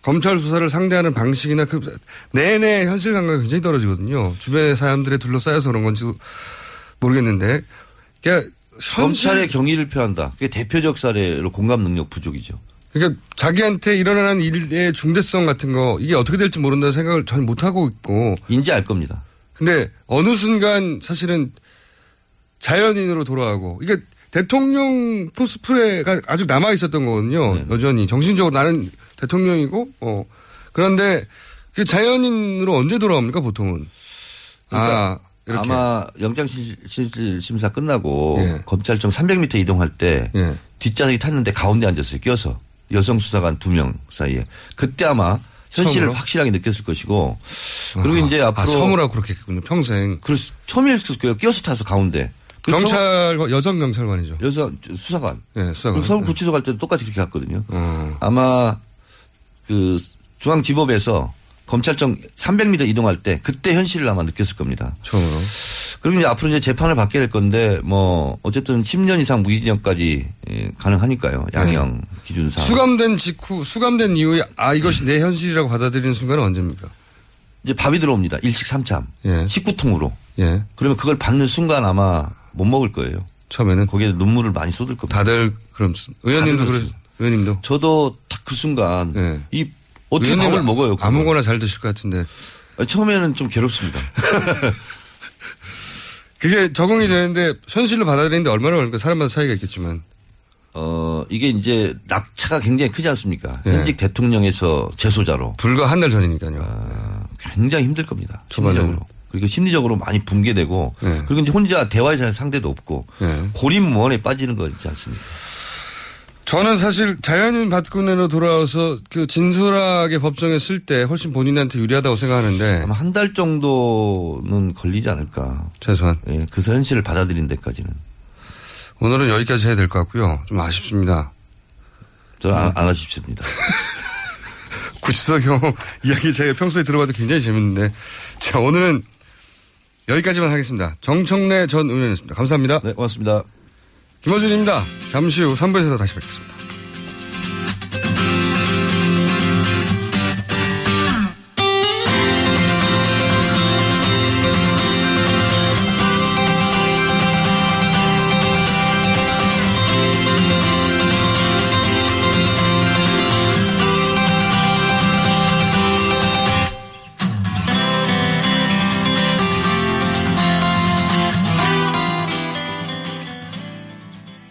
검찰 수사를 상대하는 방식이나 그 내내 현실 감각이 굉장히 떨어지거든요. 주변 사람들에 둘러싸여서 그런 건지도 모르겠는데. 그러니까 검찰의 경의를 표한다. 그게 대표적 사례로 공감 능력 부족이죠. 그러니까 자기한테 일어나는 일의 중대성 같은 거 이게 어떻게 될지 모른다는 생각을 전혀 못하고 있고. 인지 알 겁니다. 근데 어느 순간 사실은 자연인으로 돌아가고. 이게 대통령 코스프레가 아주 남아 있었던 거거든요. 네네. 여전히. 정신적으로 나는 대통령이고. 그런데 그 자연인으로 언제 돌아옵니까 보통은. 그러니까 이렇게. 아마 영장심사 끝나고 예. 검찰청 300m 이동할 때 예. 뒷좌석이 탔는데 가운데 앉았어요. 껴서. 여성 수사관 2명 사이에. 그때 아마 현실을 처음으로? 확실하게 느꼈을 것이고. 그리고 이제 앞으로. 처음으로 그렇게 했군요. 평생. 처음이었을 거예요. 껴서 타서 가운데. 경찰, 여성 경찰관이죠. 여성 수사관. 예, 수사관. 서울구치소 갈 때도 똑같이 그렇게 갔거든요. 아마 그 중앙지법에서 검찰청 300m 이동할 때 그때 현실을 아마 느꼈을 겁니다. 처음으로. 그리고 이제 앞으로 이제 재판을 받게 될 건데 뭐 어쨌든 10년 이상 무기징역까지 가능하니까요. 양형 기준상. 수감된 직후, 수감된 이후에 이것이 내 현실이라고 받아들이는 순간은 언제입니까? 이제 밥이 들어옵니다. 일식 3참. 예. 19통으로. 예. 그러면 그걸 받는 순간 아마 못 먹을 거예요. 처음에는. 거기에 눈물을 많이 쏟을 겁니다. 다들 그럼 의원님도 그렇습니다. 의원님도. 저도 딱 그 순간 예. 이 어떻게 밥을 먹어요? 그걸. 아무거나 잘 드실 것 같은데. 처음에는 좀 괴롭습니다. 그게 적응이 되는데 현실로 받아들이는데 얼마나 걸릴까? 사람마다 차이가 있겠지만. 이게 이제 낙차가 굉장히 크지 않습니까? 예. 현직 대통령에서 재소자로. 불과 한 달 전이니까요. 굉장히 힘들 겁니다. 심리적으로. 그리고 심리적으로 많이 붕괴되고. 예. 그리고 이제 혼자 대화의 상대도 없고. 예. 고립무원에 빠지는 거 있지 않습니까? 저는 사실 자연인 박근혜로 돌아와서 그 진솔하게 법정에 쓸 때 훨씬 본인한테 유리하다고 생각하는데 아마 한 달 정도는 걸리지 않을까. 최소한. 예, 그래서 현실을 받아들인 데까지는. 오늘은 여기까지 해야 될 것 같고요. 좀 아쉽습니다. 저는 안 아쉽습니다. 구치소 경험 이야기 제가 평소에 들어봐도 굉장히 재밌는데. 자, 오늘은 여기까지만 하겠습니다. 정청래 전 의원이었습니다. 감사합니다. 네, 고맙습니다. 김어준입니다. 잠시 후 3부에서 다시 뵙겠습니다.